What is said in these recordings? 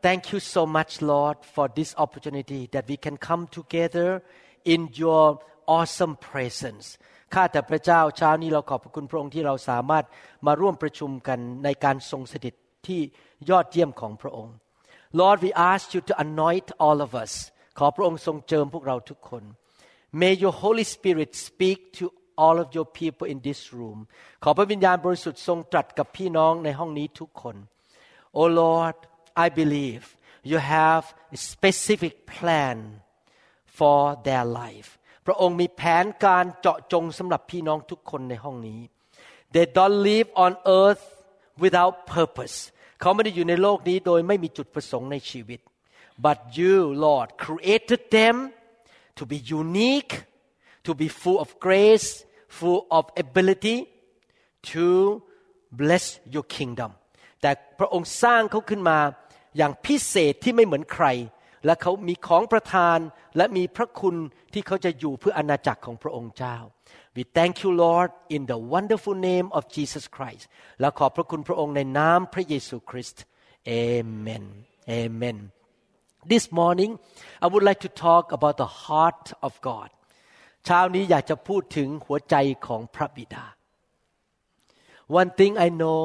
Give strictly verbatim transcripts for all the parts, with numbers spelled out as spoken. thank you so much, Lord, for this opportunity that we can come together in your awesome presence. ข้าแต่พระเจ้าเช้านี้เราขอบพระคุณพระองค์ที่เราสามารถมาร่วมประชุมกันในการทรงสถิตที่ยอดเยี่ยมของพระองค์ Lord, we ask you to anoint all of us. ขอพระองค์ทรงเจิมพวกเราทุกคน May your Holy Spirit speak to all of your people in this room. ขอพระวิญญาณบริสุทธิ์ทรงตรัสกับพี่น้องในห้องนี้ทุกคน Oh Lord, I believe you have a specific plan for their life.พระองค์มีแผนการเจาะจงสำหรับพี่น้องทุกคนในห้องนี้ They don't live on earth without purpose เขาไม่ได้อยู่ในโลกนี้โดยไม่มีจุดประสงค์ในชีวิต But you Lord created them to be unique to be full of grace full of ability to bless your kingdom แต่พระองค์สร้างเขาขึ้นมาอย่างพิเศษที่ไม่เหมือนใครและเขามีของประทานและมีพระคุณที่เขาจะอยู่เพื่ออาณาจักรของพระองค์เจ้า We thank you Lord in the wonderful name of Jesus Christ และขอบพระคุณพระองค์ในนามพระเยซูคริสต์ Amen Amen This morning I would like to talk about the heart of God เช้านี้อยากจะพูดถึงหัวใจของพระบิดา One thing I know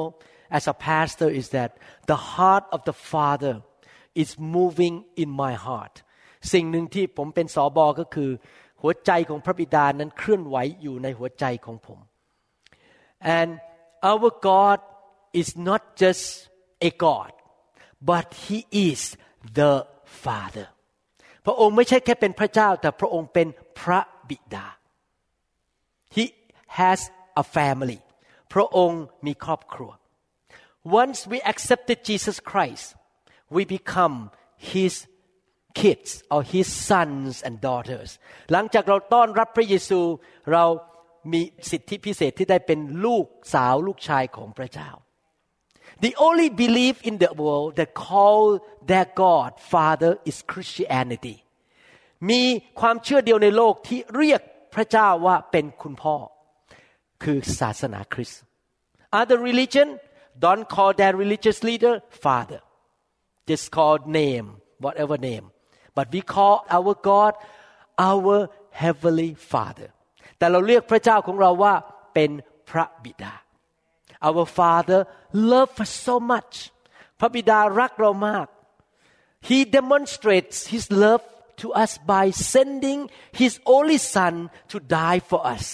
as a pastor is that the heart of the Father is moving in my heartสิ่งหนึ่งที่ผมเป็นสบก็คือหัวใจของพระบิดานั้นเคลื่อนไหวอยู่ในหัวใจของผม And our God is not just a God but He is the Father พระองค์ไม่ใช่แค่เป็นพระเจ้าแต่พระองค์เป็นพระบิดา He has a family พระองค์มีครอบครัว Once we accepted Jesus Christ we become His kids or his sons and daughters หลังจากเราต้อนรับพระเยซูเรามีสิทธิพิเศษที่ได้เป็นลูกสาวลูกชายของพระเจ้า The only belief in the world that call their God Father is Christianity มีความเชื่อเดียวในโลกที่เรียกพระเจ้าว่าเป็นคุณพ่อคือศาสนาคริสต์ Other religion don't call their religious leader father just call name whatever name But we call our God our heavenly Father. แต่เราเรียกพระเจ้าของเราว่าเป็นพระบิดา Our Father loves us so much. พระบิดารักเรามาก He demonstrates His love to us by sending His only Son to die for us.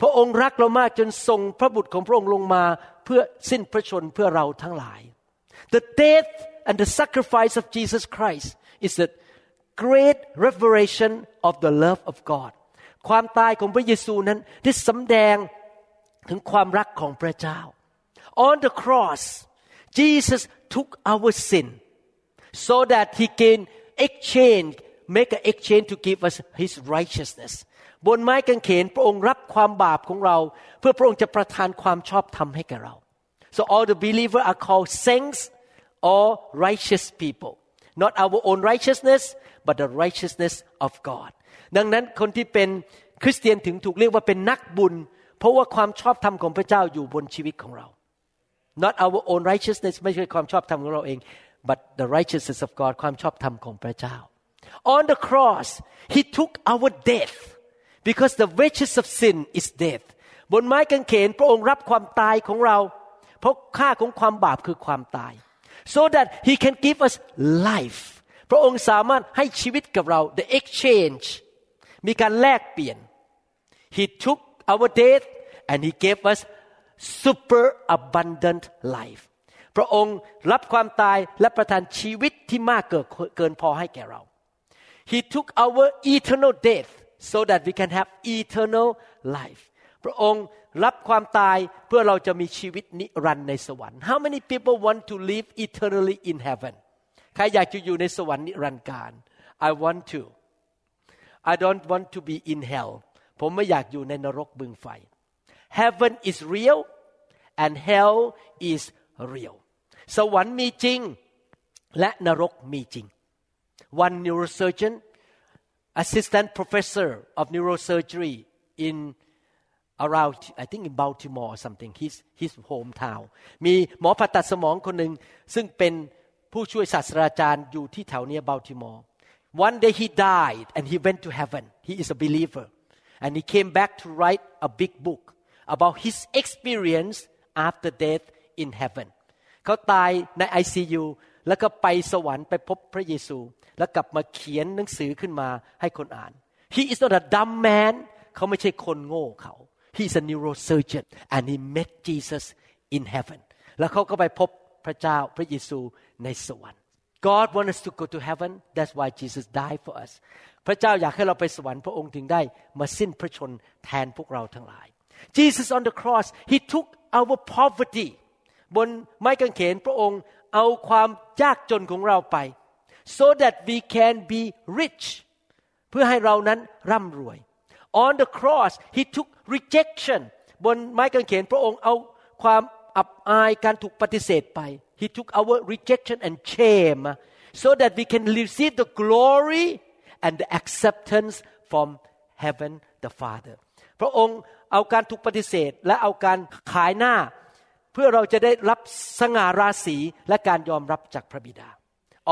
พระองค์รักเรามากจนส่งพระบุตรของพระองค์ลงมาเพื่อสิ้นพระชนเพื่อเราทั้งหลาย The death and the sacrifice of Jesus Christ.It's the great revelation of the love of God. ความตายของพระเยซูนั้นได้สำแดงถึงความรักของพระเจ้า On the cross, Jesus took our sin so that he can exchange, make an exchange to give us his righteousness. บนไม้กางเขนพระองค์รับความบาปของเราเพื่อพระองค์จะประทานความชอบธรรมให้แก่เรา So all the believers are called saints or righteous people.Not our own righteousness, but the righteousness of God. ดังนั้นคนที่เป็นคริสเตียนถึงถูกเรียกว่าเป็นนักบุญเพราะว่าความชอบธรรมของพระเจ้าอยู่บนชีวิตของเรา Not our own righteousness ไม่ใช่ความชอบธรรมของเราเอง but the righteousness of God ความชอบธรรมของพระเจ้า On the cross, He took our death because the wages of sin is death. บนไม้กางเขนพระองค์รับความตายของเราเพราะค่าของความบาปคือความตายSo that he can give us life. พระองค์สามารถให้ชีวิตกับเรา The exchange มีการแลกเปลี่ยน He took our death and he gave us super abundant life. พระองค์รับความตายและประทานชีวิตที่มากเกินพอให้แก่เรา He took our eternal death so that we can have eternal life. พระองค์รับความตายเพื่อเราจะมีชีวิตนิรันดร์ในสวรรค์ How many people want to live eternally in heaven ใครอยากจะอยู่ในสวรรค์นิรันดร์กาล I want to I don't want to be in hell ผมไม่อยากอยู่ในนรกบึงไฟ Heaven is real and hell is real สวรรค์มีจริงและนรกมีจริง One neurosurgeon assistant professor of neurosurgery in around I think in Baltimore or something his his hometown มีหมอผ่าตัดสมองคนหนึ่งซึ่งเป็นผู้ช่วยศาสตราจารย์อยู่ที่แถวเนี้ย Baltimore One day he died and he went to heaven he is a believer and he came back to write a big book about his experience after death in heaven เขาตายใน ไอ ซี ยู แล้วก็ไปสวรรค์ไปพบพระเยซูแล้วกลับมาเขียนหนังสือขึ้นมาให้คนอ่าน He is not a dumb man เขาไม่ใช่คนโง่เขา He is a neurosurgeon and he met Jesus in heaven แล้วเขาก็ไปพบพระเจ้าพระเยซูในสวรรค์ God wants us to go to heaven that's why Jesus died for us พระเจ้าอยากให้เราไปสวรรค์พระองค์ถึงได้มาสิ้นพระชนแทนพวกเราทั้งหลาย Jesus on the cross he took our poverty บนไม้กางเขนพระองค์เอาความยากจนของเราไป so that we can be rich เพื่อให้เรานั้นร่ำรวย on the cross he took rejection บนไม้กางเขนพระองค์เอาความอับอายการถูกปฏิเสธไป He took our rejection and shame so that we can receive the glory and the acceptance from heaven the Father พระองค์เอาการถูกปฏิเสธและเอาการขายหน้าเพื่อเราจะได้รับสง่าราศีและการยอมรับจากพระบิดา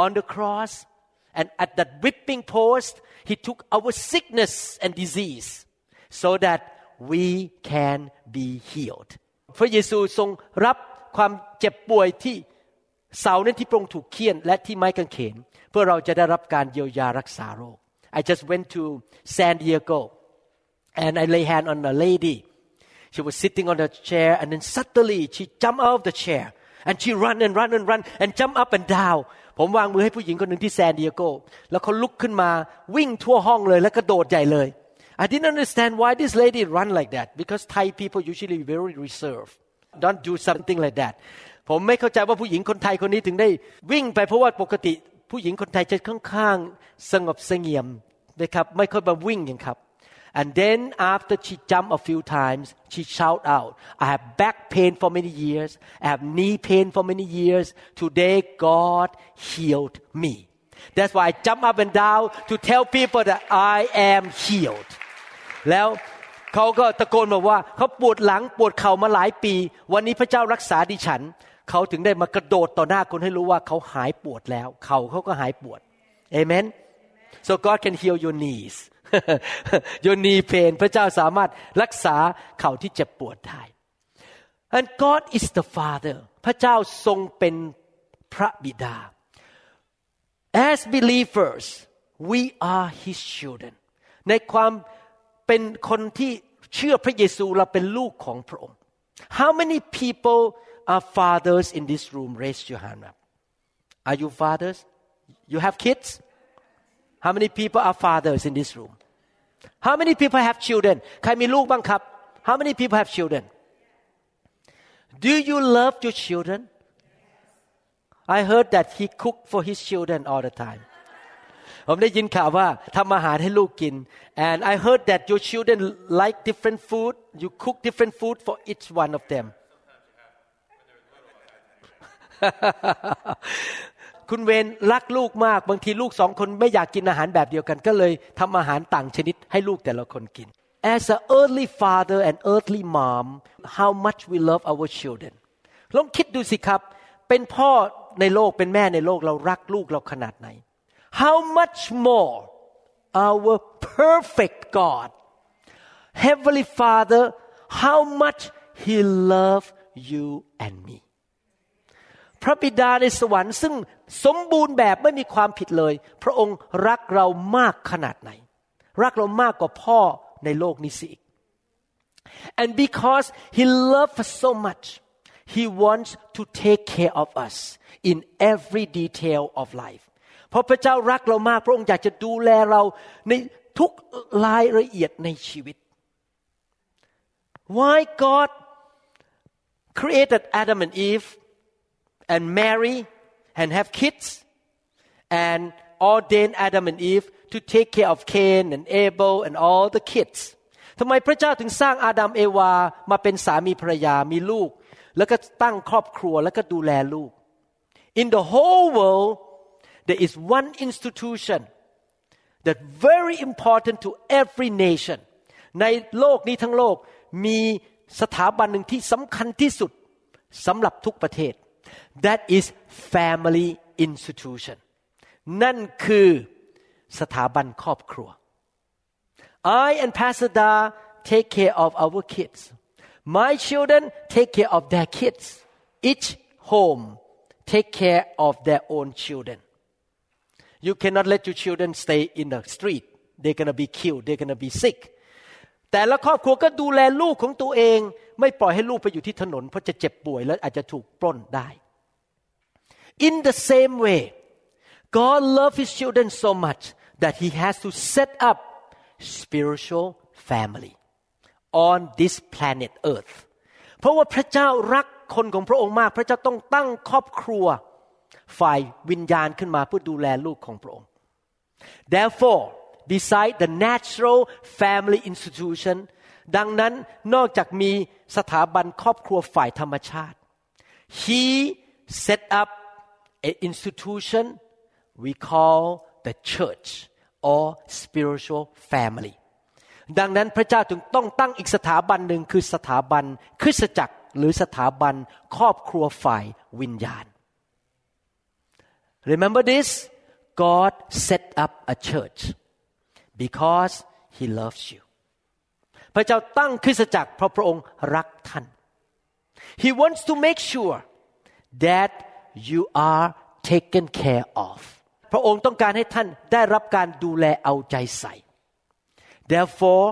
On the cross and at that whipping post he took our sickness and disease so that we can be healedพระเยซูทรงรับความเจ็บป่วยที่เสานั้นที่พระองค์ถูกเฆี่ยนและที่ไม้กางเขนเพื่อเราจะได้รับการเยียวยารักษาโรค I just went to San Diego and I lay hand on a lady she was sitting on a chair and then suddenly she jumped out of the chair and she run and run and run and jump up and down ผมวางมือให้ผู้หญิงคนหนึ่งที่ซานดิเอโกแล้วเขาลุกขึ้นมาวิ่งทั่วห้องเลยแล้วกระโดดใหญ่เลยI didn't understand why this lady run like that because Thai people usually very reserved don't do something like that ผมไม่เข้าใจว่าผู้หญิงคนไทยคนนี้ถึงได้วิ่งไปเพราะว่าปกติผู้หญิงคนไทยจะค่อนข้างสงบเสงี่ยมนะครับไม่ค่อยมาวิ่งอย่างครับ and then after she jumped a few times she shout out I have back pain for many years I have knee pain for many years today God healed me that's why I jump up and down to tell people that I am healedแล้วเขาก็ตะโกนบอกว่าเขาปวดหลังปวดเข่ามาหลายปีวันนี้พระเจ้ารักษาดิฉันเขาถึงได้มากระโดดต่อหน้าคนให้รู้ว่าเขาหายปวดแล้วเข่าเขาก็หายปวดเอเมน so God can heal your knees your knee pain พระเจ้าสามารถรักษาเข่าที่เจ็บปวดได้ and God is the Father พระเจ้าทรงเป็นพระบิดา as believers we are His children ในความเป็นคนที่เชื่อพระเยซูเราเป็นลูกของพระองค์ How many people are fathers in this room? Raise your hand up. Are you fathers? You have kids? How many people are fathers in this room? How many people have children? ใครมีลูกบ้างครับ How many people have children? Do you love your children? I heard that he cooked for his children all the time.ผมได้ยินข่าวว่าทำอาหารให้ลูกกิน and I heard that your children like different food you cook different food for each one of them คุณเวนรักลูกมากบางทีลูกสองคนไม่อยากกินอาหารแบบเดียวกันก็เลยทำอาหารต่างชนิดให้ลูกแต่ละคนกิน as an earthly father and earthly mom how much we love our children ลองคิดดูสิครับเป็นพ่อในโลกเป็นแม่ในโลกเรารักลูกเราขนาดไหนHow much more our perfect God, Heavenly Father, how much He loves you and me. พระบิดาในสวรรค์ซึ่งสมบูรณ์แบบไม่มีความผิดเลยพระองค์รักเรามากขนาดไหนรักเรามากกว่าพ่อในโลกนี้สิ And because He loves us so much, He wants to take care of us in every detail of life.เพราะพระเจ้ารักเรามากพระองค์อยากจะดูแลเราในทุกรายละเอียดในชีวิต Why God created Adam and Eve and marry and have kids and ordained Adam and Eve to take care of Cain and Abel and all the kids ทำไมพระเจ้าถึงสร้างอาดัมเอวามาเป็นสามีภรรยามีลูกแล้วก็ตั้งครอบครัวแล้วก็ดูแลลูก In the whole world there is one institution that very important to every nation ในโลกนี้ทั้งโลกมีสถาบันหนึ่งที่สำคัญที่สุดสำหรับทุกประเทศ That is family institution นั่นคือสถาบันครอบครัว I and Pastor Da take care of our kids. My children take care of their kids. Each home take care of their own children. You cannot let your children stay in the street. They're gonna be killed. They're gonna be sick. แต่ละครอบครัวก็ดูแลลูกของตัวเองไม่ปล่อยให้ลูกไปอยู่ที่ถนนเพราะจะเจ็บป่วยและอาจจะถูกปล้นได้ In the same way, God loves His children so much that He has to set up spiritual family on this planet Earth. เพราะว่าพระเจ้ารักคนของพระองค์มากพระเจ้าต้องตั้งครอบครัวฝ่ายวิญญาณขึ้นมาเพื่อดูแลลูกของพระองค์ Therefore, beside the natural family institution, ดังนั้นนอกจากมีสถาบันครอบครัวฝ่ายธรรมชาติ He set up an institution we call the church or spiritual family ดังนั้นพระเจ้าจึงต้องตั้งอีกสถาบันหนึ่งคือสถาบันคริสตจักรหรือสถาบันครอบครัวฝ่ายวิญญาณRemember this, God set up a church because He loves you. พระเจ้าตั้งคริสตจักรเพราะพระองค์รักท่าน He wants to make sure that you are taken care of. พระองค์ต้องการให้ท่านได้รับการดูแลเอาใจใส่ Therefore,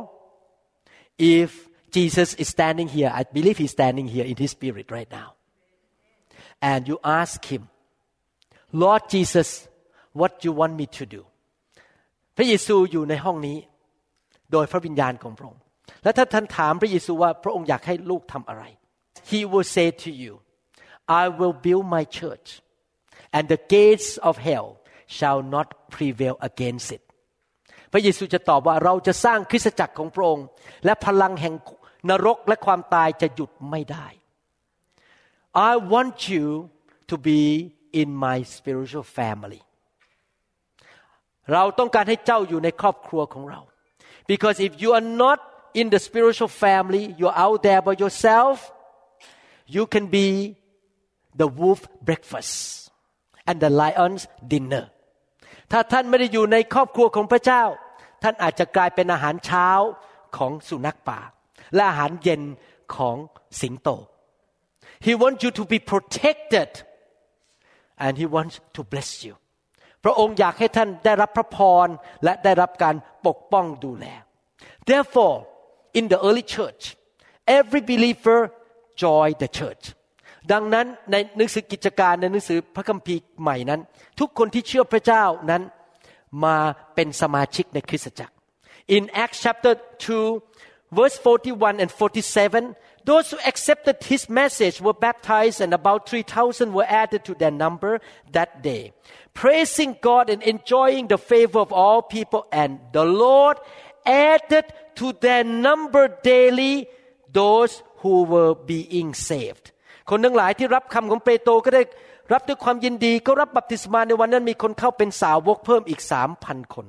if Jesus is standing here, I believe He's standing here in His spirit right now, and you ask Him.Lord Jesus, what do you want me to do? พระเยซูอยู่ในห้องนี้โดยพระวิญญาณของพระองค์และถ้าท่านถามพระเยซูว่าพระองค์อยากให้ลูกทำอะไร He will say to you, I will build my church, and the gates of hell shall not prevail against it. พระเยซูจะตอบว่าเราจะสร้างคริสตจักรของพระองค์และพลังแห่งนรกและความตายจะหยุดไม่ได้ I want you to be in my spiritual family เราต้องการให้เจ้าอยู่ในครอบครัวของเรา because if you are not in the spiritual family you're out there by yourself you can be the wolf breakfast and the lion's dinner ถ้าท่านไม่ได้อยู่ในครอบครัวของพระเจ้าท่านอาจจะกลายเป็นอาหารเช้าของสุนัขป่าและอาหารเย็นของสิงโต He wants you to be protected and He wants to bless you พระองค์อยากให้ท่านได้รับพระพรและได้รับการปกป้องดูแล Therefore in the early church every believer joined the church ดังนั้นในหนังสือกิจการในหนังสือพระคัมภีร์ใหม่นั้นทุกคนที่เชื่อพระเจ้านั้นมาเป็นสมาชิกในคริสตจักร In Acts chapter two verse forty-one and forty-seven Those who accepted his message were baptized, and about three thousand were added to their number that day, praising God and enjoying the favor of all people. And the Lord added to their number daily those who were being saved. คนทั้งหลายที่รับคำของเปโตรก็ได้รับด้วยความยินดีก็รับบัพติศมาในวันนั้นมีคนเข้าเป็นสาวกเพิ่มอีก สามพัน คน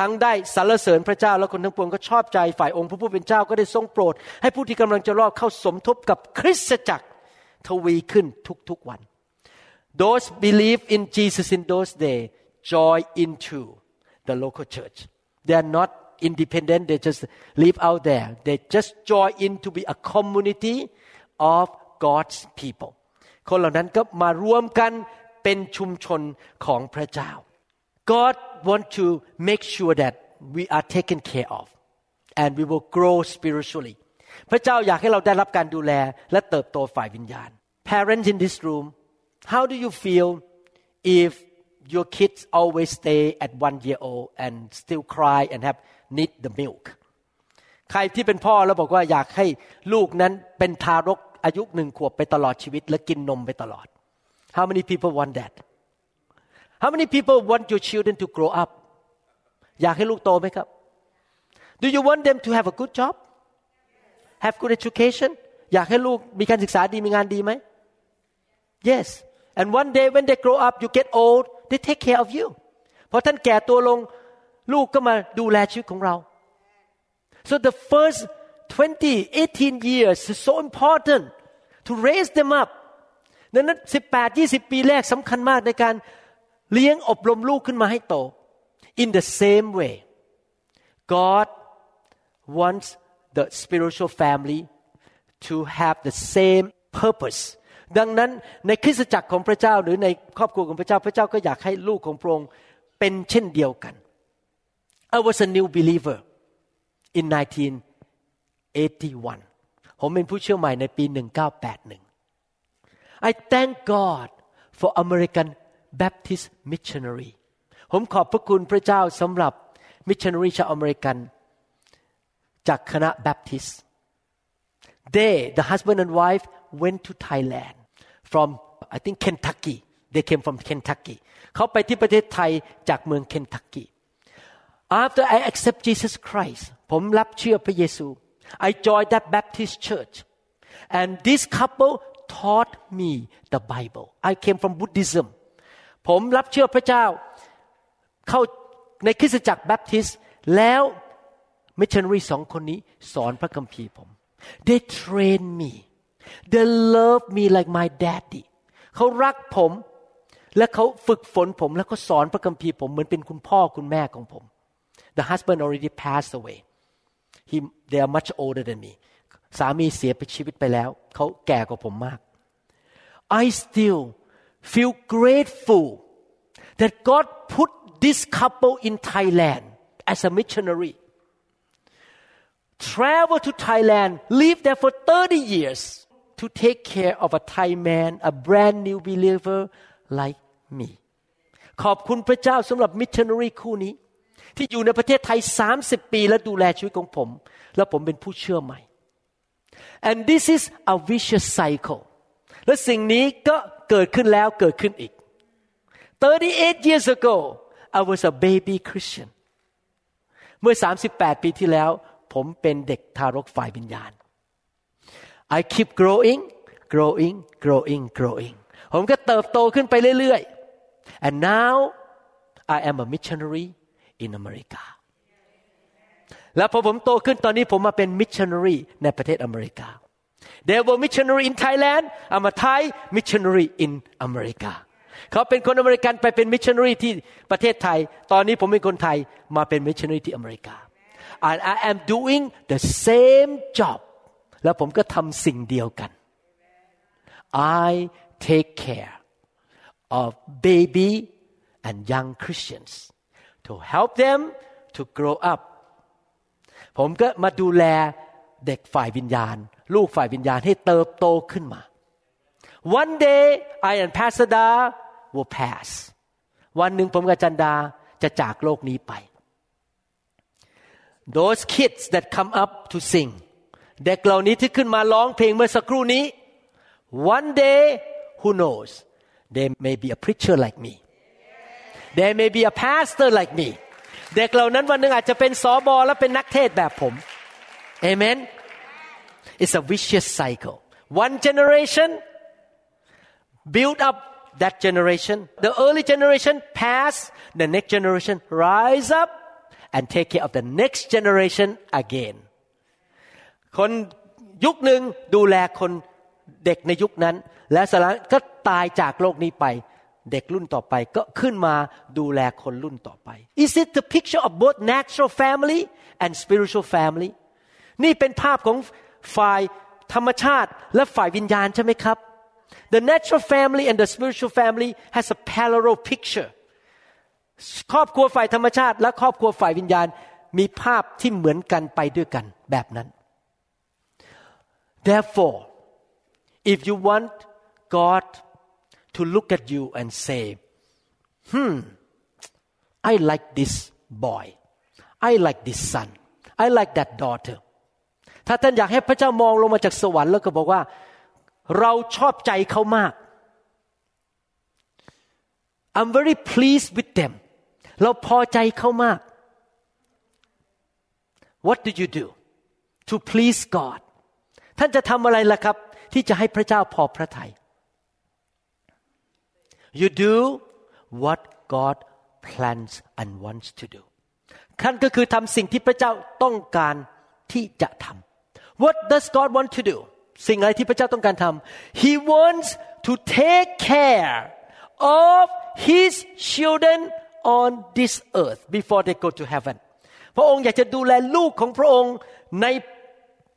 ทั้งได้สรรเสริญพระเจ้าและคนทั้งปวงก็ชอบใจฝ่ายองค์พระผู้เป็นเจ้าก็ได้ทรงโปรดให้ผู้ที่กำลังจะรอดเข้าสมทบกับคริสตจักรทวีขึ้นทุกๆวัน Those believe in Jesus in those days join into the local church. They are not independent. They just live out there. They just join in to be a community of God's people. คนเหล่านั้นก็มารวมกันเป็นชุมชนของพระเจ้าGod wants to make sure that we are taken care of and we will grow spiritually. พระเจ้าอยากให้เราได้รับการดูแลและเติบโตฝ่ายวิญญาณ Parents in this room, how do you feel if your kids always stay at one year old and still cry and have need the milk? ใครที่เป็นพ่อแล้วบอกว่าอยากให้ลูกนั้นเป็นทารกอายุหนึ่งขวบไปตลอดชีวิตและกินนมไปตลอด How many people want that? How many people want your children to grow up? อยากให้ลูกโตไหมครับ Do you want them to have a good job? Have good education? อยากให้ลูกมีการศึกษาดีมีงานดีไหม Yes. And one day when they grow up, you get old, they take care of you. พอท่านแก่ตัวลงลูกก็มาดูแลชีวิตของเรา So the first twenty, eighteen years is so important to raise them up. ดังนั้น สิบแปด ยี่สิบ ปีแรกสำคัญมากในการเลี้ยงอบรมลูกขึ้นมาให้โต In the same way, God wants the spiritual family to have the same purpose. ดังนั้นในคริสตจักรของพระเจ้าหรือในครอบครัวของพระเจ้าพระเจ้าก็อยากให้ลูกของพระองค์เป็นเช่นเดียวกัน I was a new believer in nineteen eighty-one. ผมเป็นผู้เชื่อใหม่ในปี nineteen eighty-one. I thank God for American Baptist missionary. ผมขอบพระคุณพระเจ้าสำหรับ missionary ชาวอเมริกันจากคณะ Baptist. They, the husband and wife, went to Thailand from, I think, Kentucky. They came from Kentucky. เขาไปที่ประเทศไทยจากเมือง Kentucky.After I accept Jesus Christ, ผมรับเชื่อพระเยซู I joined that Baptist church, and this couple taught me the Bible. I came from Buddhism. ผมรับเชื่อพระเจ้าเข้าในคริสตจักรแบปทิสต์แล้วมิชชันนารีสองคนนี้สอนพระคัมภีร์ผม They trained me. They loved me like my daddy. เขารักผมและเขาฝึกฝนผมแล้วก็สอนพระคัมภีร์ผมเหมือนเป็นคุณพ่อคุณแม่ของผมThe husband already passed away. He, they are much older than me. สามีเสียชีวิตไปแล้วเขาแก่กว่าผมมาก I still feel grateful that God put this couple in Thailand as a missionary. Travel to Thailand, live there for thirty years to take care of a Thai man, a brand new believer like me. ขอบคุณพระเจ้าสำหรับมิชชันนารีคู่นี้ที่อยู่ในประเทศไทยสามสิบปีและดูแลชีวิตของผมและผมเป็นผู้เชื่อใหม่ And this is a vicious cycle และสิ่งนี้ก็เกิดขึ้นแล้วเกิดขึ้นอีกthirty-eight years ago I was a baby Christian เมื่อสามสิบแปดปีที่แล้วผมเป็นเด็กทารกฝ่ายวิญญาณ I keep growing growing growing growing ผมก็เติบโตขึ้นไปเรื่อยๆ And now I am a missionary in America แล้วพอผมโตขึ้นตอนนี้ผมมาเป็น missionary ในประเทศอเมริกา They were missionary in Thailand I'm a Thai missionary in America เขาเป็นคนอเมริกันไปเป็น missionary ที่ประเทศไทยตอนนี้ผมเป็นคนไทยมาเป็น missionary ที่อเมริกา And I am doing the same job แล้วผมก็ทำสิ่งเดียวกัน I take care of baby and young Christians to help them to grow up ผมก็มาดูแลเด็กฝ่ายวิญญาณลูกฝ่ายวิญญาณให้เติบโตขึ้นมา One day I and Pastor Da will pass วันหนึ่งผมกับจันดาจะจากโลกนี้ไป Those kids that come up to sing เด็กเหล่านี้ที่ขึ้นมาร้องเพลงเมื่อสักครู่นี้ One day who knows they may be a preacher like me They may be a pastor like me. เด็กเหล่านั้นวันหนึ่งอาจจะเป็นสบและเป็นนักเทศแบบผม Amen. It's a vicious cycle. One generation build up that generation. The early generation pass. The next generation rise up and take care of the next generation again. คนยุคหนึ่งดูแลคนเด็กในยุคนั้นและสลับก็ตายจากโลกนี้ไปเด็กรุ่นต่อไปก็ขึ้นมาดูแลคนรุ่นต่อไป Is it the picture of both natural family and spiritual family นี่เป็นภาพของฝ่ายธรรมชาติและฝ่ายวิญญาณใช่ไหมครับ The natural family and the spiritual family has a parallel picture ครอบครัวฝ่ายธรรมชาติและครอบครัวฝ่ายวิญญาณมีภาพที่เหมือนกันไปด้วยกันแบบนั้น Therefore if you want God to look at you and say, hmm, I like this boy. I like this son. I like that daughter. ถ้าท่านอยากให้พระเจ้ามองลงมาจากสวรรค์แล้วก็บอกว่าเราชอบใจเขามาก I'm very pleased with them เราพอใจเขามาก What do you do to please God ท่านจะทำอะไรล่ะครับที่จะให้พระเจ้าพอพระทัย You do what God plans and wants to do ท่านก็คือทำสิ่งที่พระเจ้าต้องการที่จะทำ What does God want to do สิ่งอะไรที่พระเจ้าต้องการทำ He wants to take care of His children on this earth before they go to heaven พระองค์อยากจะดูแลลูกของพระองค์ใน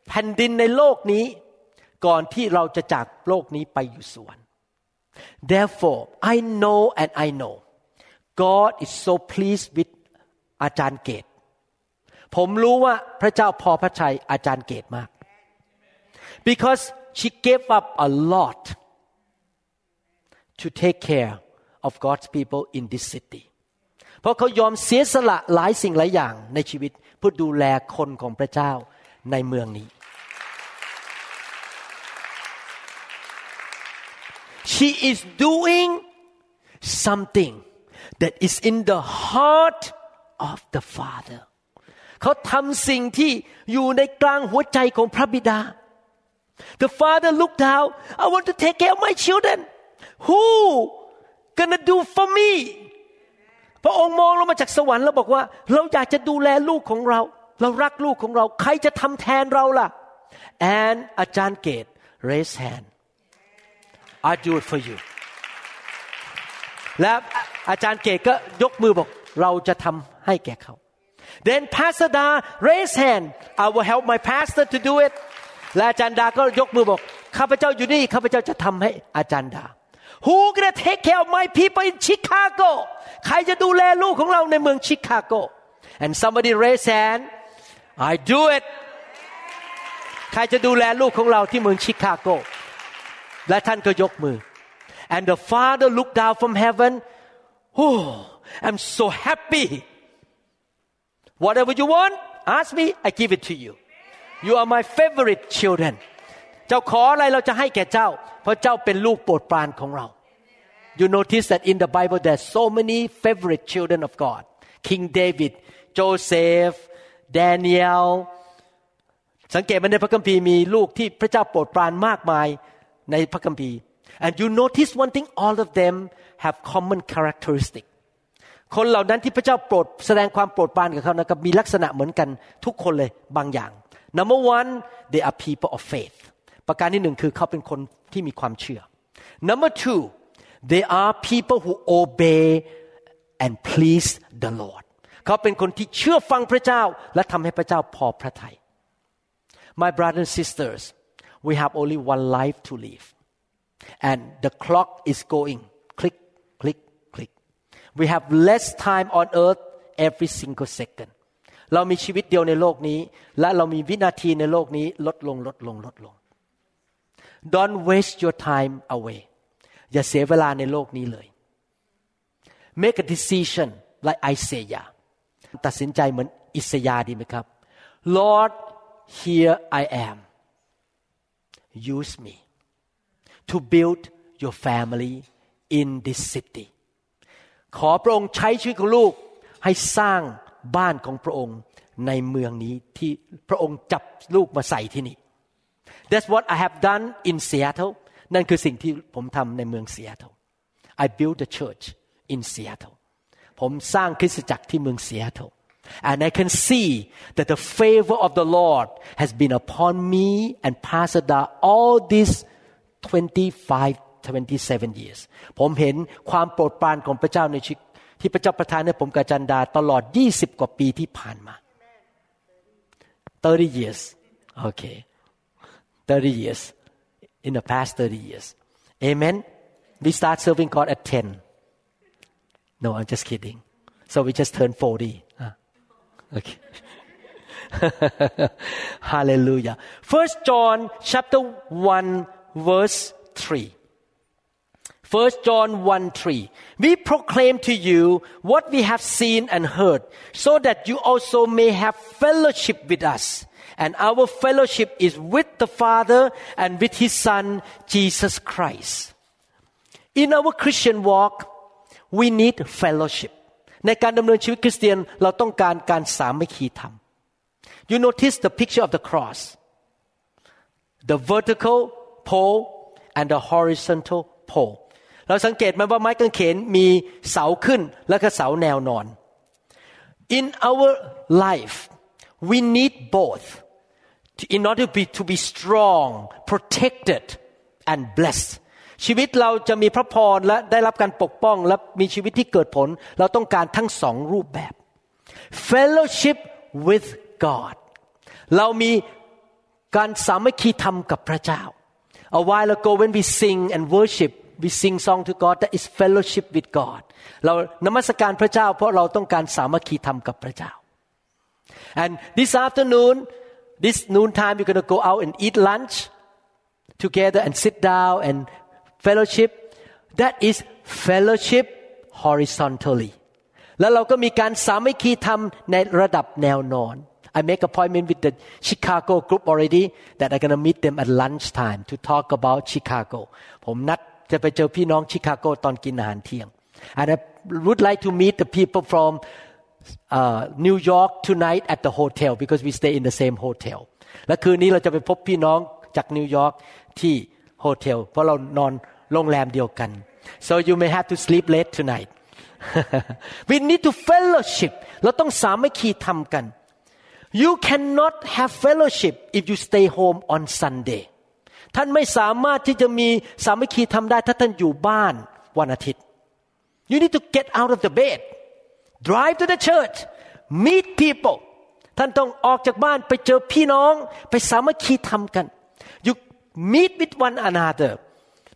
แผ่นดินในโลกนี้ก่อนที่เราจะจากโลกนี้ไปอยู่สวรรค์ Therefore I know and I know God is so pleased with อาจารย์เกตผมรู้ว่าพระเจ้าพอพระทัยอาจารย์เกตมาก Because she gave up a lot to take care of God's people in this city เพราะเขายอมเสียสละหลายสิ่งหลายอย่างในชีวิตเพื่อดูแลคนของพระเจ้าในเมืองนี้ She is doing something that is in the heart of the Father เขาทำสิ่งที่อยู่ในกลางหัวใจของพระบิดา The Father looked down I want to take care of my children Who gonna do for me พระองค์มองลงมาจากสวรรค์แล้วบอกว่าเราอยากจะดูแลลูกของเราเรารักลูกของเราใครจะทำแทนเราล่ะ And อาจารย์เกต raise hand I do it for you และอาจารย์เกตก็ยกมือบอกเราจะทำให้แก่เขา Then Pastor Da raise hand I will help my pastor to do it และอาจารย์ดาก็ยกมือบอกข้าพเจ้าอยู่นี่ข้าพเจ้าจะทำให้อาจารย์ดา Who gonna take care of my people in Chicago ใครจะดูแลลูกของเราในเมืองชิคาโกAnd somebody raise hand I do it ใครจะดูแลลูกของเราที่เมืองชิคาโกและท่านก็ยกมือ And the Father looked down from heaven Oh I'm so happy Whatever you want ask me I give it to you You are my favorite children เจ้าขออะไรเราจะให้แก่เจ้าเพราะเจ้าเป็นลูกโปรดปรานของเรา You notice that in the Bible there are so many favorite children of God King David Joseph Daniel สังเกตมันในพระคัมภีร์มีลูกที่พระเจ้าโปรดปรานมากมายในพระคัมภีร์ and you notice one thing all of them have common characteristic คนเหล่านั้นที่พระเจ้าโปรดแสดงความโปรดปรานกับเขานะครับมีลักษณะเหมือนกันทุกคนเลยบางอย่าง Number one they are people of faith ประการที่หนึ่งคือเขาเป็นคนที่มีความเชื่อ Number two they are people who obey and please the Lordเขาเป็นคนที่เชื่อฟังพระเจ้าและทำให้พระเจ้าพอพระทัย My brothers and sisters we have only one life to live and the clock is going click click click we have less time on earth every single second เรามีชีวิตเดียวในโลกนี้และเรามีวินาทีในโลกนี้ลดลงลดลงลดลง Don't waste your time away อย่าเสียเวลาในโลกนี้เลย Make a decision like Isaiahตัดสินใจเหมือนอิสยาห์ดีไหมครับ Lord here I am use me to build your family in this city ขอพระองค์ใช้ชีวิตของลูกให้สร้างบ้านของพระองค์ในเมืองนี้ที่พระองค์จับลูกมาใส่ที่นี่ That's what I have done in Seattle นั่นคือสิ่งที่ผมทำในเมือง Seattle I built a church in Seattleผมสร้างคริสตจักรที่เมืองซีแอตเทิล and I can see that the favor of the Lord has been upon me and Pastor Da all these twenty-five twenty-seven years ผมเห็นความโปรดปรานของพระเจ้าในชีวิตที่พระเจ้าประทานให้ผมกับอาจารย์ดาตลอดยี่สิบกว่าปีที่ผ่านมาthirty years okay thirty years in the past thirty years amen we start serving God at ten No, I'm just kidding. So we just turned forty. Ah, okay. Hallelujah. First John chapter one verse three. First John one three. We proclaim to you what we have seen and heard, so that you also may have fellowship with us. And our fellowship is with the Father and with His Son Jesus Christ. In our Christian walk. we need fellowship ในการดำเนินชีวิตคริสเตียนเราต้องการการสามัคคีธรรม you notice the picture of the cross the vertical pole and the horizontal pole เราสังเกตไหมว่าไม้กางเขนมีเสาขึ้นและก็เสาแนวนอน in our life we need both in order to be to be strong protected and blessedชีวิตเราจะมีพระพรและได้รับการปกป้องและมีชีวิตที่เกิดผลเราต้องการทั้งสองรูปแบบ fellowship with God เรามีการสามัคคีธรรมกับพระเจ้า A while ago when we sing and worship we sing song to God that is fellowship with God เรานมัสการพระเจ้าเพราะเราต้องการสามัคคีธรรมกับพระเจ้า and this afternoon this noon time we're going to go out and eat lunch together and sit down andFellowship, that is fellowship horizontally. แล้วเราก็มีการสามัคคีธรรมในระดับแนวนอน I make appointment with the Chicago group already that I'm gonna meet them at lunchtime to talk about Chicago. ผมนัดจะไปเจอพี่น้องชิคาโกตอนกินอาหารเที่ยง And I would like to meet the people from uh, New York tonight at the hotel because we stay in the same hotel. และคืนนี้เราจะไปพบพี่น้องจากนิวยอร์กที่hotel เพราะเรานอนโรงแรมเดียวกัน so you may have to sleep late tonight we need to fellowship เราต้องสามัคคีธรรมกัน you cannot have fellowship if you stay home on Sunday ท่านไม่สามารถที่จะมีสามัคคีธรรมได้ถ้าท่านอยู่บ้านวันอาทิตย์ you need to get out of the bed drive to the church meet people ท่านต้องออกจากบ้านไปเจอพี่น้องไปสามัคคีธรรมกัน youmeet with one another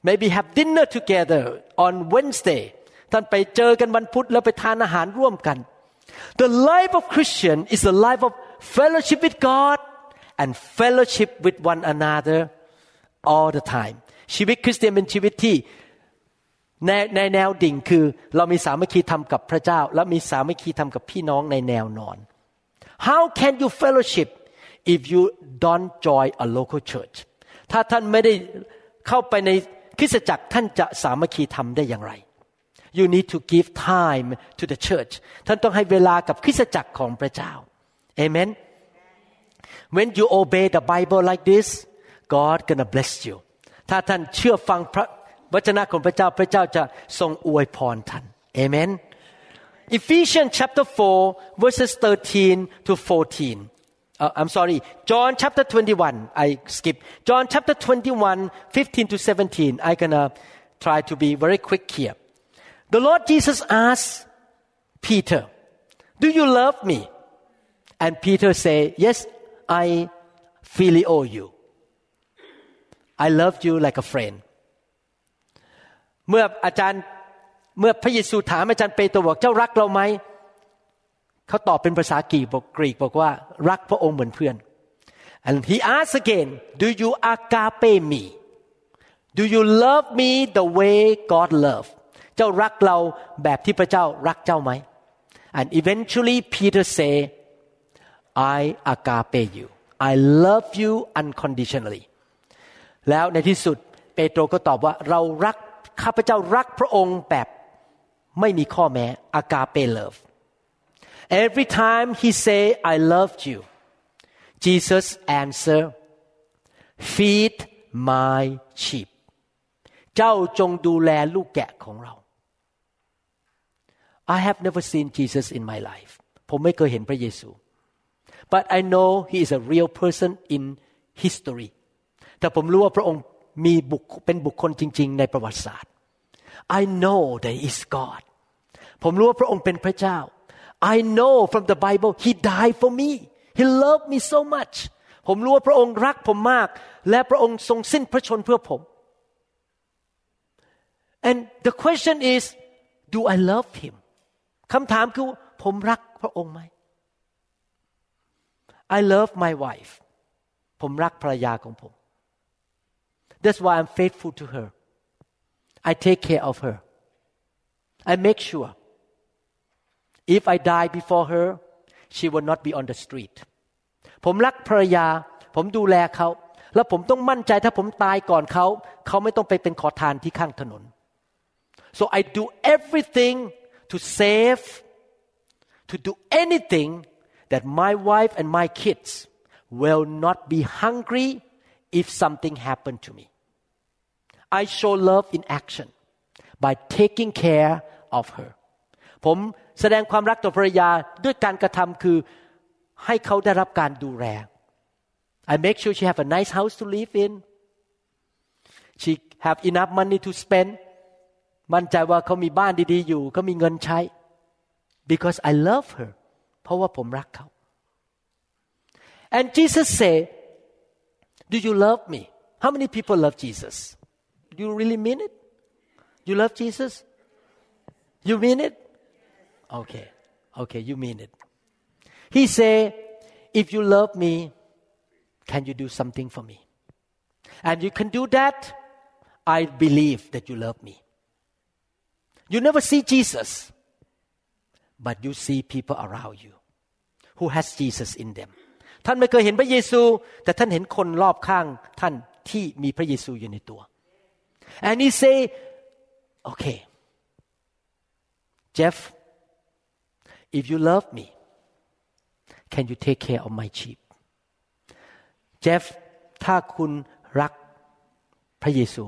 maybe have dinner together on Wednesday ท่านไปเจอกันวันพุธแล้วไปทานอาหารร่วมกัน the life of Christian is a life of fellowship with God and fellowship with one another all the time ชีวิตคริสเตียนเป็นชีวิตที่ในในแนวดิ่งคือเรามีสามัคคีธรรมกับพระเจ้าและมีสามัคคีธรรมกับพี่น้องในแนวนอน how can you fellowship if you don't join a local churchถ้าท่านไม่ได้เข้าไปในคริสตจักรท่านจะสามัคคีธรรมได้อย่างไร You need to give time to the church ท่านต้องให้เวลากับคริสตจักรของพระเจ้า Amen When you obey the Bible like this God gonna bless you ถ้าท่านเชื่อฟังพระวจนะของพระเจ้าพระเจ้าจะทรงอวยพรท่าน Amen Ephesians chapter four verses thirteen to fourteen Uh, I'm sorry. John chapter twenty-one. I skip. John chapter twenty-one, fifteen to seventeen. I'm gonna try to be very quick here. The Lord Jesus asked Peter, "Do you love me?" And Peter said, "Yes, I filio you. I love you like a friend." เมื่ออาจารย์เมื่อพระเยซูถามอาจารย์เปโตรบอกเจ้ารักเราไหมเขาตอบเป็นภาษากรีกบอกกรีกบอกว่ารักพระองค์เหมือนเพื่อน and he asked again do you agape me do you love me the way God love เจ้ารักเราแบบที่พระเจ้ารักเจ้าไหม and eventually Peter say I agape you I love you unconditionally แล้วในที่สุดเปโตรก็ตอบว่าเรารักข้าพเจ้ารักพระองค์แบบไม่มีข้อแม้ agape love Every time he say, I love you, Jesus answer, feed my sheep. เจ้าจงดูแลลูกแกะของเรา I have never seen Jesus in my life. ผมไม่เคยเห็นพระเยซู But I know he is a real person in history. แต่ผมรู้ว่าพระองค์มีบุคเป็นบุคคลจริงๆในประวัติศาสตร์ I know that he is God. ผมรู้ว่าพระองค์เป็นพระเจ้าI know from the Bible he died for me. He loved me so much. ผมรู้ว่าพระองค์รักผมมากและพระองค์ทรงสิ้นพระชนเพื่อผม And the question is, do I love him? คำถามคือผมรักพระองค์ไหม I love my wife. ผมรักภรรยาของผม That's why I'm faithful to her. I take care of her. I make sure.If I die before her, she will not be on the street. ผมรักภรรยาผมดูแลเขาและผมต้องมั่นใจถ้าผมตายก่อนเขาเขาไม่ต้องไปเป็นขอทานที่ข้างถนน So I do everything to save, to do anything that my wife and my kids will not be hungry if something happened to me. I show love in action by taking care of her. ผมแสดงความรักต่อภรรยาด้วยการกระทำคือให้เขาได้รับการดูแล I make sure she have a nice house to live in. She have enough money to spend. มั่นใจว่าเขามีบ้านดีๆอยู่เขามีเงินใช้ because I love her. เพราะว่าผมรักเขา And Jesus say, "Do you love me?" How many people love Jesus? Do you really mean it? You love Jesus? You mean it? Okay, okay, you mean it. He say, "If you love me, can you do something for me? And you can do that. I believe that you love me." You never see Jesus, but you see people around you who has Jesus in them. ท่านไม่เคยเห็นพระเยซูแต่ท่านเห็นคนรอบข้างท่านที่มีพระเยซูอยู่ในตัว And he say, "Okay, Jeff, if you love me, can you take care of my sheep?" Jeff, ถ้าคุณรักพระเยซู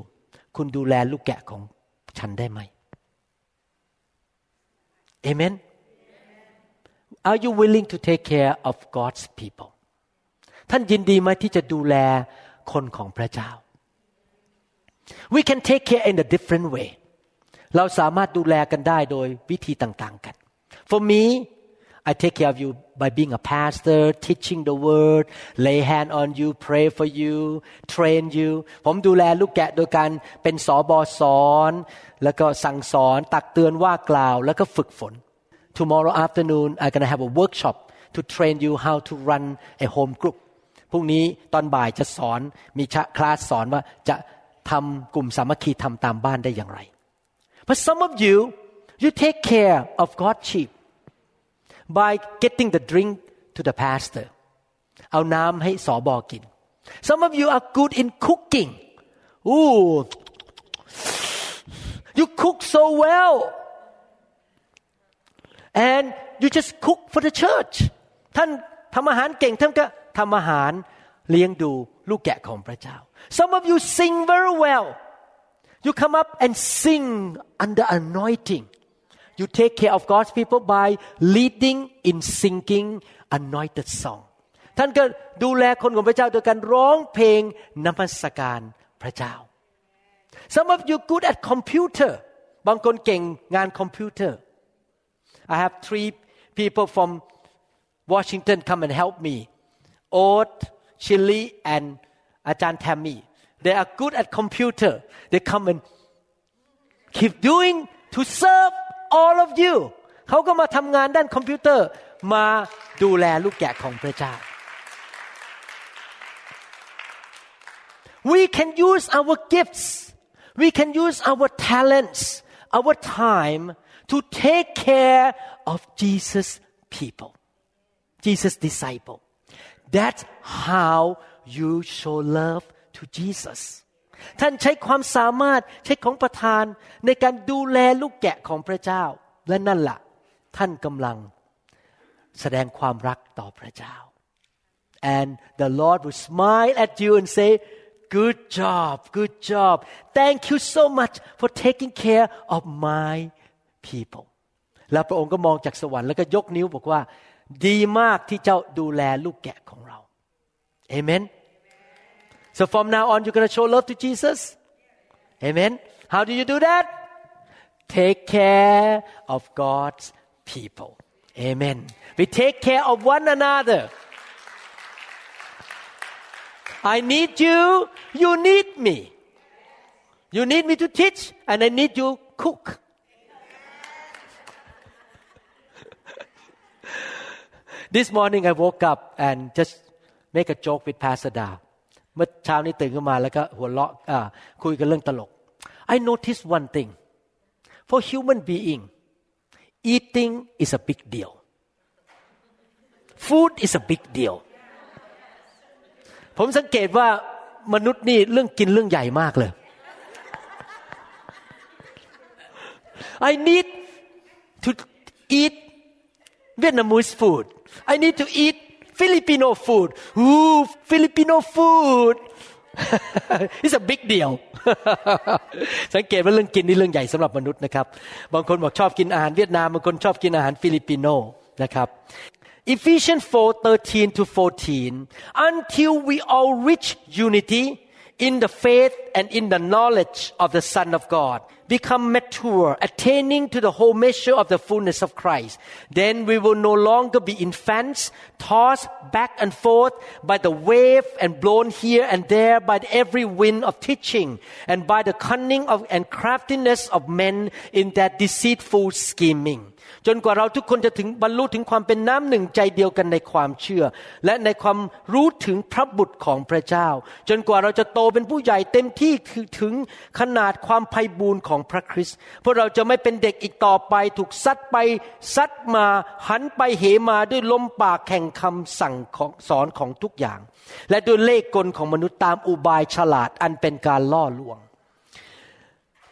คุณดูแลลูกแกะของฉันได้ไหม Amen. Are you willing to take care of God's people? ท่านยินดีไหมที่จะดูแลคนของพระเจ้า We can take care in a different way. เราสามารถดูแลกันได้โดยวิธีต่างๆกัน For me, I take care of you by being a pastor, teaching the word, lay hand on you, pray for you, train you. ผมดูแลลูกแกะโดยการเป็นสบสอนแล้วก็สั่งสอนตักเตือนว่ากล่าวแล้วก็ฝึกฝน Tomorrow afternoon I'm going to have a workshop to train you how to run a home group. พรุ่งนี้ตอนบ่ายจะสอนมีคลาสสอนว่าจะทำกลุ่มสามัคคีทำตามบ้านได้อย่างไร But some of you, you take care of God's sheep.By getting the drink to the pastor, เอาน้ำให้สบกิน Some of you are good in cooking. Ooh, you cook so well, and you just cook for the church. ท่านทำอาหารเก่งท่านก็ทำอาหารเลี้ยงดูลูกแกะของพระเจ้า Some of you sing very well. You come up and sing under anointing.You take care of God's people by leading in singing anointed song. ท่านก็ดูแลคนของพระเจ้าโดยการร้องเพลงนมัสการพระเจ้า Some of you good at computer. บางคนเก่งงานคอมพิวเตอร์ I have three people from Washington come and help me. Oat, Chili, and Ajahn Tammy. They are good at computer. They come and keep doing to serve.All of you เขาก็มาทำงานด้านคอมพิวเตอร์มาดูแลลูกแกะของพระเจ้า We can use our gifts. We can use our talents, our time to take care of Jesus people, Jesus disciple. That's how you show love to Jesus.ท่านใช้ความสามารถใช้ของประทานในการดูแลลูกแกะของพระเจ้าและนั่นล่ะท่านกำลังแสดงความรักต่อพระเจ้า And the Lord will smile at you and say, "Good job, good job. Thank you so much for taking care of my people." และพระองค์ก็มองจากสวรรค์แล้วก็ยกนิ้วบอกว่าดีมากที่เจ้าดูแลลูกแกะของเรา Amen.So from now on, you're going to show love to Jesus? Amen. How do you do that? Take care of God's people. Amen. We take care of one another. I need you. You need me. You need me to teach, and I need you cook. This morning, I woke up and just make a joke with Pastor Dala.เมื่อเช้านี้ตื่นขึ้นมาแล้วก็หัวเราะคุยกันเรื่องตลก I noticed one thing. For human being, eating is a big deal. Food is a big deal. ผมสังเกตว่ามนุษย์นี่เรื่องกินเรื่องใหญ่มากเลย I need to eat Vietnamese food. I need to eat Filipino food. Ooh, Filipino food. It's a big deal. สังเกตว่าเรื่องกินนี่เรื่องใหญ่สำหรับมนุษย์นะครับบางคนบอกชอบกินอาหารเวียดนามบางคนชอบกินอาหารฟิลิปปิโนนะครับEphesians four thirteen to fourteen, until we all reach unity in the faith and in the knowledge of the Son of God, become mature, attaining to the whole measure of the fullness of Christ. Then we will no longer be infants, tossed back and forth by the wave and blown here and there by every wind of teaching and by the cunning of and craftiness of men in their deceitful scheming.จนกว่าเราทุกคนจะถึงบรรลุถึงความเป็นน้ำหนึ่งใจเดียวกันในความเชื่อและในความรู้ถึงพระบุตรของพระเจ้าจนกว่าเราจะโตเป็นผู้ใหญ่เต็มที่คือถึงขนาดความไพบูลย์ของพระคริสต์เพราะเราจะไม่เป็นเด็กอีกต่อไปถูกซัดไปซัดมาหันไปเหมาด้วยลมปากแข่งคำสั่งของสอนของทุกอย่างและด้วยเล่ห์กลของมนุษย์ตามอุบายฉลาดอันเป็นการล่อลวง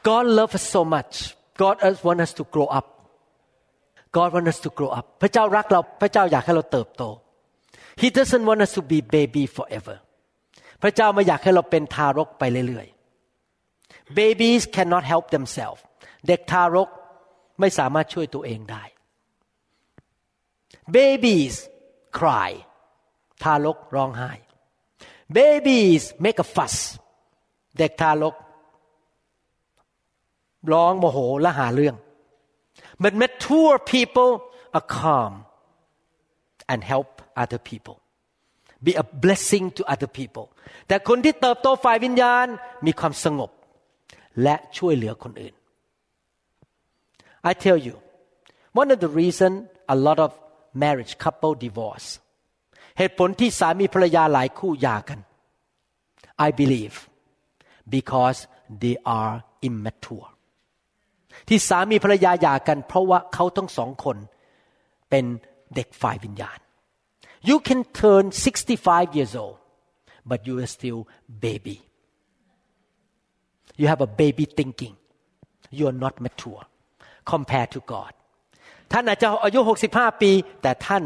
God loves us so much God wants us to grow upGod wants us to grow up. พระเจ้ารักเราพระเจ้าอยากให้เราเติบโต He doesn't want us to be baby forever. พระเจ้าไม่อยากให้เราเป็นทารกไปเรื่อยๆ Babies cannot help themselves. เด็กทารกไม่สามารถช่วยตัวเองได้ Babies cry. ทารกร้องไห้ Babies make a fuss. เด็กทารกร้องโมโหและหาเรื่องBut mature people are calm and help other people. Be a blessing to other people. แต่คนที่เติบโตฝ่ายวิญญาณมีความสงบและช่วยเหลือคนอื่น I tell you, one of the reason a lot of marriage couple divorce. เหตุผลที่สามีภรรยาหลายคู่หย่ากัน I believe because they are immature.ที่สามีภรรยาหย่ากันเพราะว่าเขาทั้งสองคนเป็นเด็กฝ่ายวิญญาณ You can turn sixty-five years old but you are still baby. You have a baby thinking. You are not mature compared to God. ท่านอาจจะอายุหกสิบห้าปีแต่ท่าน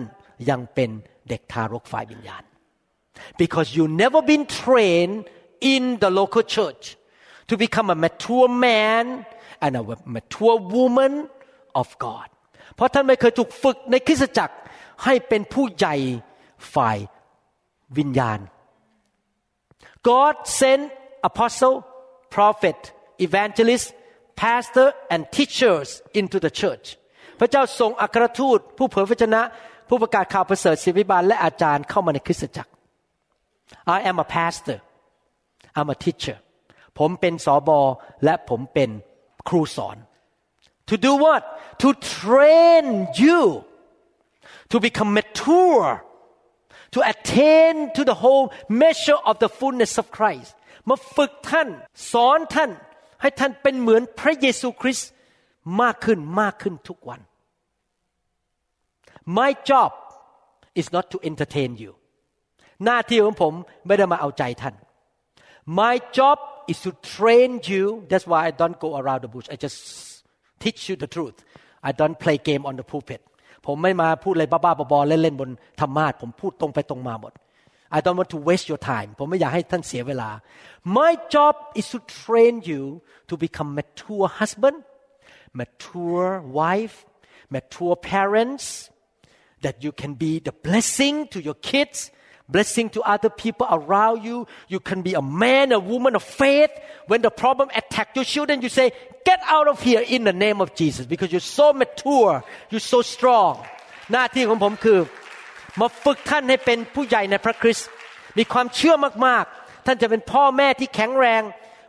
ยังเป็นเด็กทารกฝ่ายวิญญาณ Because you never been trained in the local church to become a mature manand a mature woman of God เพราะท่านไม่เคยถูกฝึกในคริสตจักรให้เป็นผู้ใหญ่ฝ่ายวิญญาณ God sent apostle, prophet, evangelist, pastor and teachers into the church พระเจ้าส่งอัครทูตผู้เผยพระวจนะผู้ประกาศข่าวประเสริฐศิวิบาลและอาจารย์เข้ามาในคริสตจักร I am a pastor. I'm a teacher. ผมเป็นสบและผมเป็นครูสอน To do what? To train you to become mature to attain to the whole measure of the fullness of Christ มาฝึกท่านสอนท่านให้ท่านเป็นเหมือนพระเยซูคริสต์มากขึ้นมากขึ้นทุกวัน My job is not to entertain you หน้าที่ของผมไม่ได้มาเอาใจท่าน My job is to train you. That's why I don't go around the bush. I just teach you the truth. I don't play game on the pulpit. ผมไม่มาพูดอะไรบ้าๆบอๆเล่นๆบนธรรมาสน์ผมพูดตรงไปตรงมาหมด I don't want to waste your time. ผมไม่อยากให้ท่านเสียเวลา My job is to train you to become mature husband, mature wife, mature parents, that you can be the blessing to your kids.Blessing to other people around you. You can be a man, a woman of faith. When the problem attacks your children, you say, "Get out of here in the name of Jesus," because you're so mature, you're so strong. หน้าที่ของผมคือมาฝึกท่านให้เป็นผู้ใหญ่ในพระคริสต์มีความเชื่อมากๆท่านจะเป็นพ่อแม่ที่แข็งแรง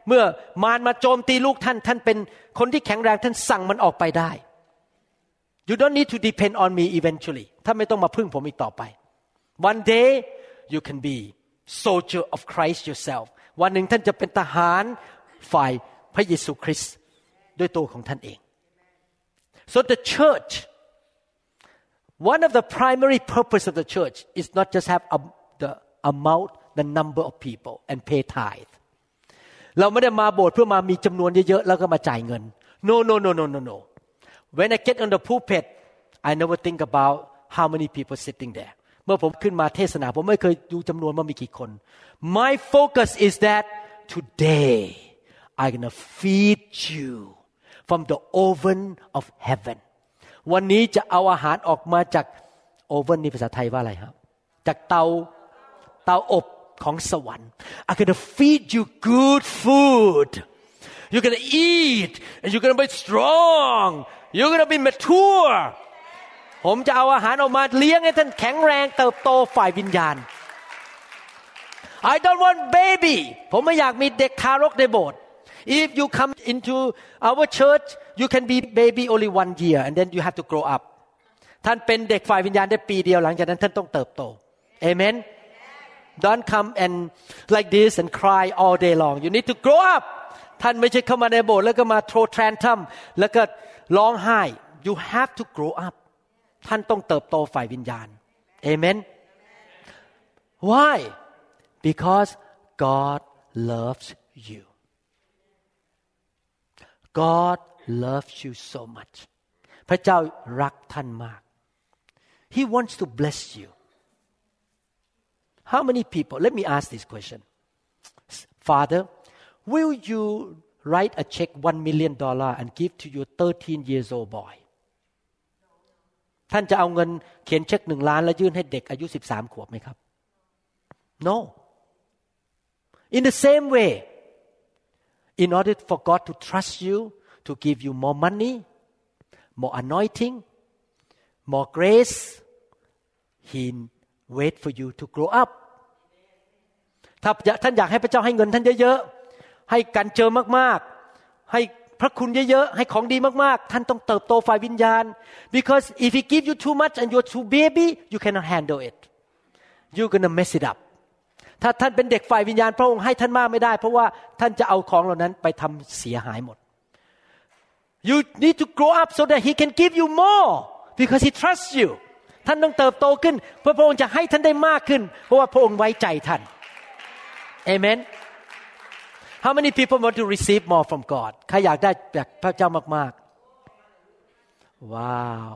เมื่อมารมาโจมตีลูกท่านท่านเป็นคนที่แข็งแรงท่านสั่งมันออกไปได้ You don't need to depend on me eventually. ท่านไม่ต้องมาพึ่งผมอีกต่อไป One day.You can be soldier of Christ yourself. วันหนึ่งท่านจะเป็นทหารฝ่ายพระเยซูคริสต์ด้วยตัวของท่านเอง So the church, one of the primary purpose of the church is not just have a, the amount, the number of people and pay tithe. เราไม่ได้มาโบสถ์เพื่อมามีจำนวนเยอะๆแล้วก็มาจ่ายเงิน No, no, no, no, no, no. When I get on the pulpit, I never think about how many people sitting there. เมื่อผมขึ้นมาเทศนาผมไม่เคยดูจำนวนว่ามีกี่คน My focus is that today I'm gonna feed you from the oven of heaven. วันนี้จะเอาอาหารออกมาจากโอเว่นนี่ภาษาไทยว่าอะไรครับจากเตาเตาอบของสวรรค์ I'm gonna feed you good food. You're gonna eat and you're gonna be strong. You're gonna be mature. ผมจะเอาอาหารออกมาเลี้ยงให้ท่านแข็งแรงเติบโตฝ่ายวิญญาณ I don't want baby. ผมไม่อยากมีเด็กทารกในโบสถ์ If you come into our church, you can be baby only one year and then you have to grow up.ท่านเป็นเด็กฝ่ายวิญญาณได้ปีเดียวหลังจากนั้นท่านต้องเติบโต Amen. Don't come and like this and cry all day long. You need to grow up. ท่านไม่ใช่เข้ามาในโบสถ์แล้วก็มาโทรแทรนทัมแล้วก็ร้องไห้ You have to grow up. ท่านต้องเติบโตฝ่ายวิญญาณ Amen. Why? Because God loves you. God loves you so much. พระเจ้ารักท่านมากHe wants to bless you. How many people? Let me ask this question. Father, will you write a check one million dollar and give to your thirteen years old boy? ท่านจะเอาเงินเขียนเช็คหนึ่งล้านแล้วยื่นให้เด็กอายุสิบสามขวบไหมครับ No. In the same way, in order for God to trust you, to give you more money, more anointing.More grace. He wait for you to grow up. ถ้าท่านอยากให้พระเจ้าให้เงินท่านเยอะๆให้การเจิมมากๆให้พระคุณเยอะๆให้ของดีมากๆท่านต้องเติบโตฝ่ายวิญญาณ Because if he give you too much and you're too baby, you cannot handle it. You're gonna mess it up. ถ้าท่านเป็นเด็กฝ่ายวิญญาณพระองค์ให้ท่านมากไม่ได้เพราะว่าท่านจะเอาของเหล่านั้นไปทำเสียหายหมด You need to grow up so that he can give you more.Because he trusts you. ท่านต้องเติบโตขึ้นเพื่อพระองค์จะให้ท่านได้มากขึ้นเพราะว่าพระองค์ไว้ใจท่าน Amen. How many people want to receive more from God? ใครอยากได้จากพระเจ้ามากๆ Wow.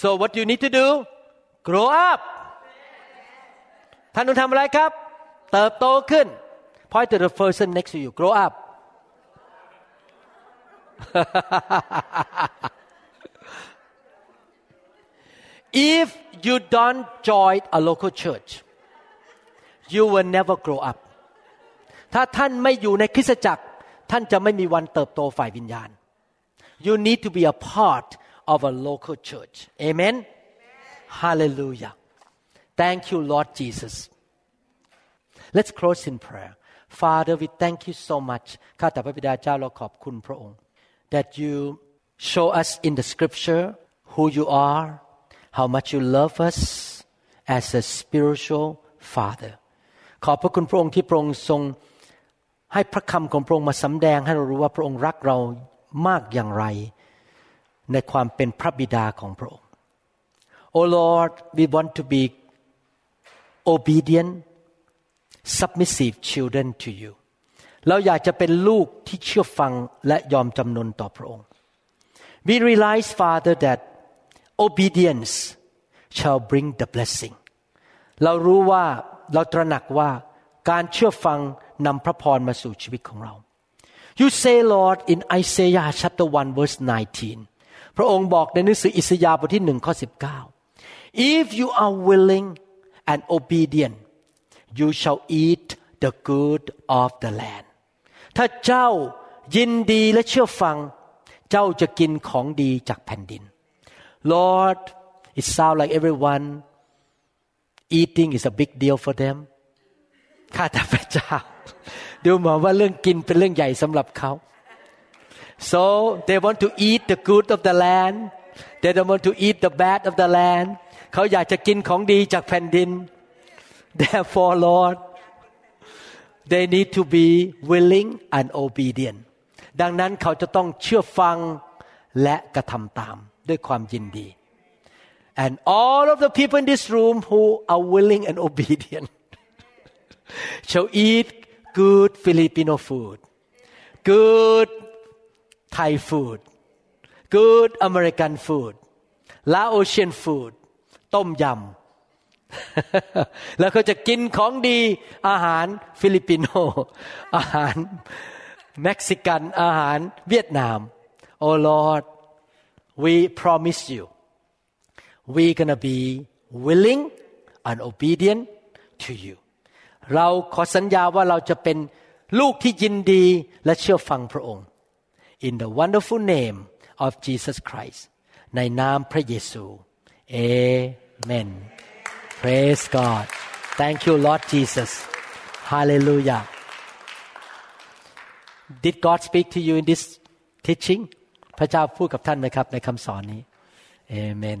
So what do you need to do? Grow up. ท่านต้องทำอะไรครับเติบโตขึ้น Point to the person next to you. Grow up.If you don't join a local church, you will never grow up. ถ้าท่านไม่อยู่ในคริสตจักรท่านจะไม่มีวันเติบโตฝ่ายวิญญาณ You need to be a part of a local church. Amen. Hallelujah. Thank you, Lord Jesus. Let's close in prayer. Father, we thank you so much. ข้าแต่พระบิดาเจ้าเราขอบคุณพระองค์that you show us in the scripture who you are, how much you love us as a spiritual father. ขอบพระคุณพระองค์ที่พระองค์ทรงให้พระคำของพระองค์มาสำแดงให้เรารู้ว่าพระองค์รักเรามากอย่างไรในความเป็นพระบิดาของพระองค์ Oh Lord, we want to be obedient, submissive children to you.เราอยากจะเป็นลูกที่เชื่อฟังและยอมจำนนต่อพระองค์ We realize, Father, that obedience shall bring the blessing. เรารู้ว่าเราตระหนักว่าการเชื่อฟังนำพระพรมาสู่ชีวิตของเรา You say, Lord, in Isaiah chapter one verse nineteen พระองค์บอกในหนังสืออิสยาห์บทที่หนึ่งข้อสิบเก้า If you are willing and obedient, you shall eat the good of the land.ถ้าเจ้ายินดีและเชื่อฟังเจ้าจะกินของดีจากแผ่นดิน Lord, it sounds like everyone eating is a big deal for them. ข้าแต่พระเจ้าดูเหมือนว่าเรื่องกินเป็นเรื่องใหญ่สำหรับเขา So they want to eat the good of the land. They don't want to eat the bad of the land. เขาอยากจะกินของดีจากแผ่นดิน Therefore, Lord.They need to be willing and obedient. ดังนั้นเขาจะต้องเชื่อฟังและกระทำตามด้วยความยินดี And all of the people in this room who are willing and obedient shall eat good Filipino food. good Thai food, good American food, Laotian food, Tom Yum แล้วเขาจะกินของดีอาหารฟิลิปปิโนอาหารเม็กซิกันอาหารเวียดนาม Oh Lord we promise you we gonna be willing and obedient to you เราขอสัญญาว่าเราจะเป็นลูกที่ยินดีและเชื่อฟังพระองค์ In the wonderful name of Jesus Christ ในนามพระเยซู Amen Praise God Thank you Lord Jesus Hallelujah Did God speak to you in this teaching พระเจ้าพูดกับท่านไหมครับในคำสอนนี้ Amen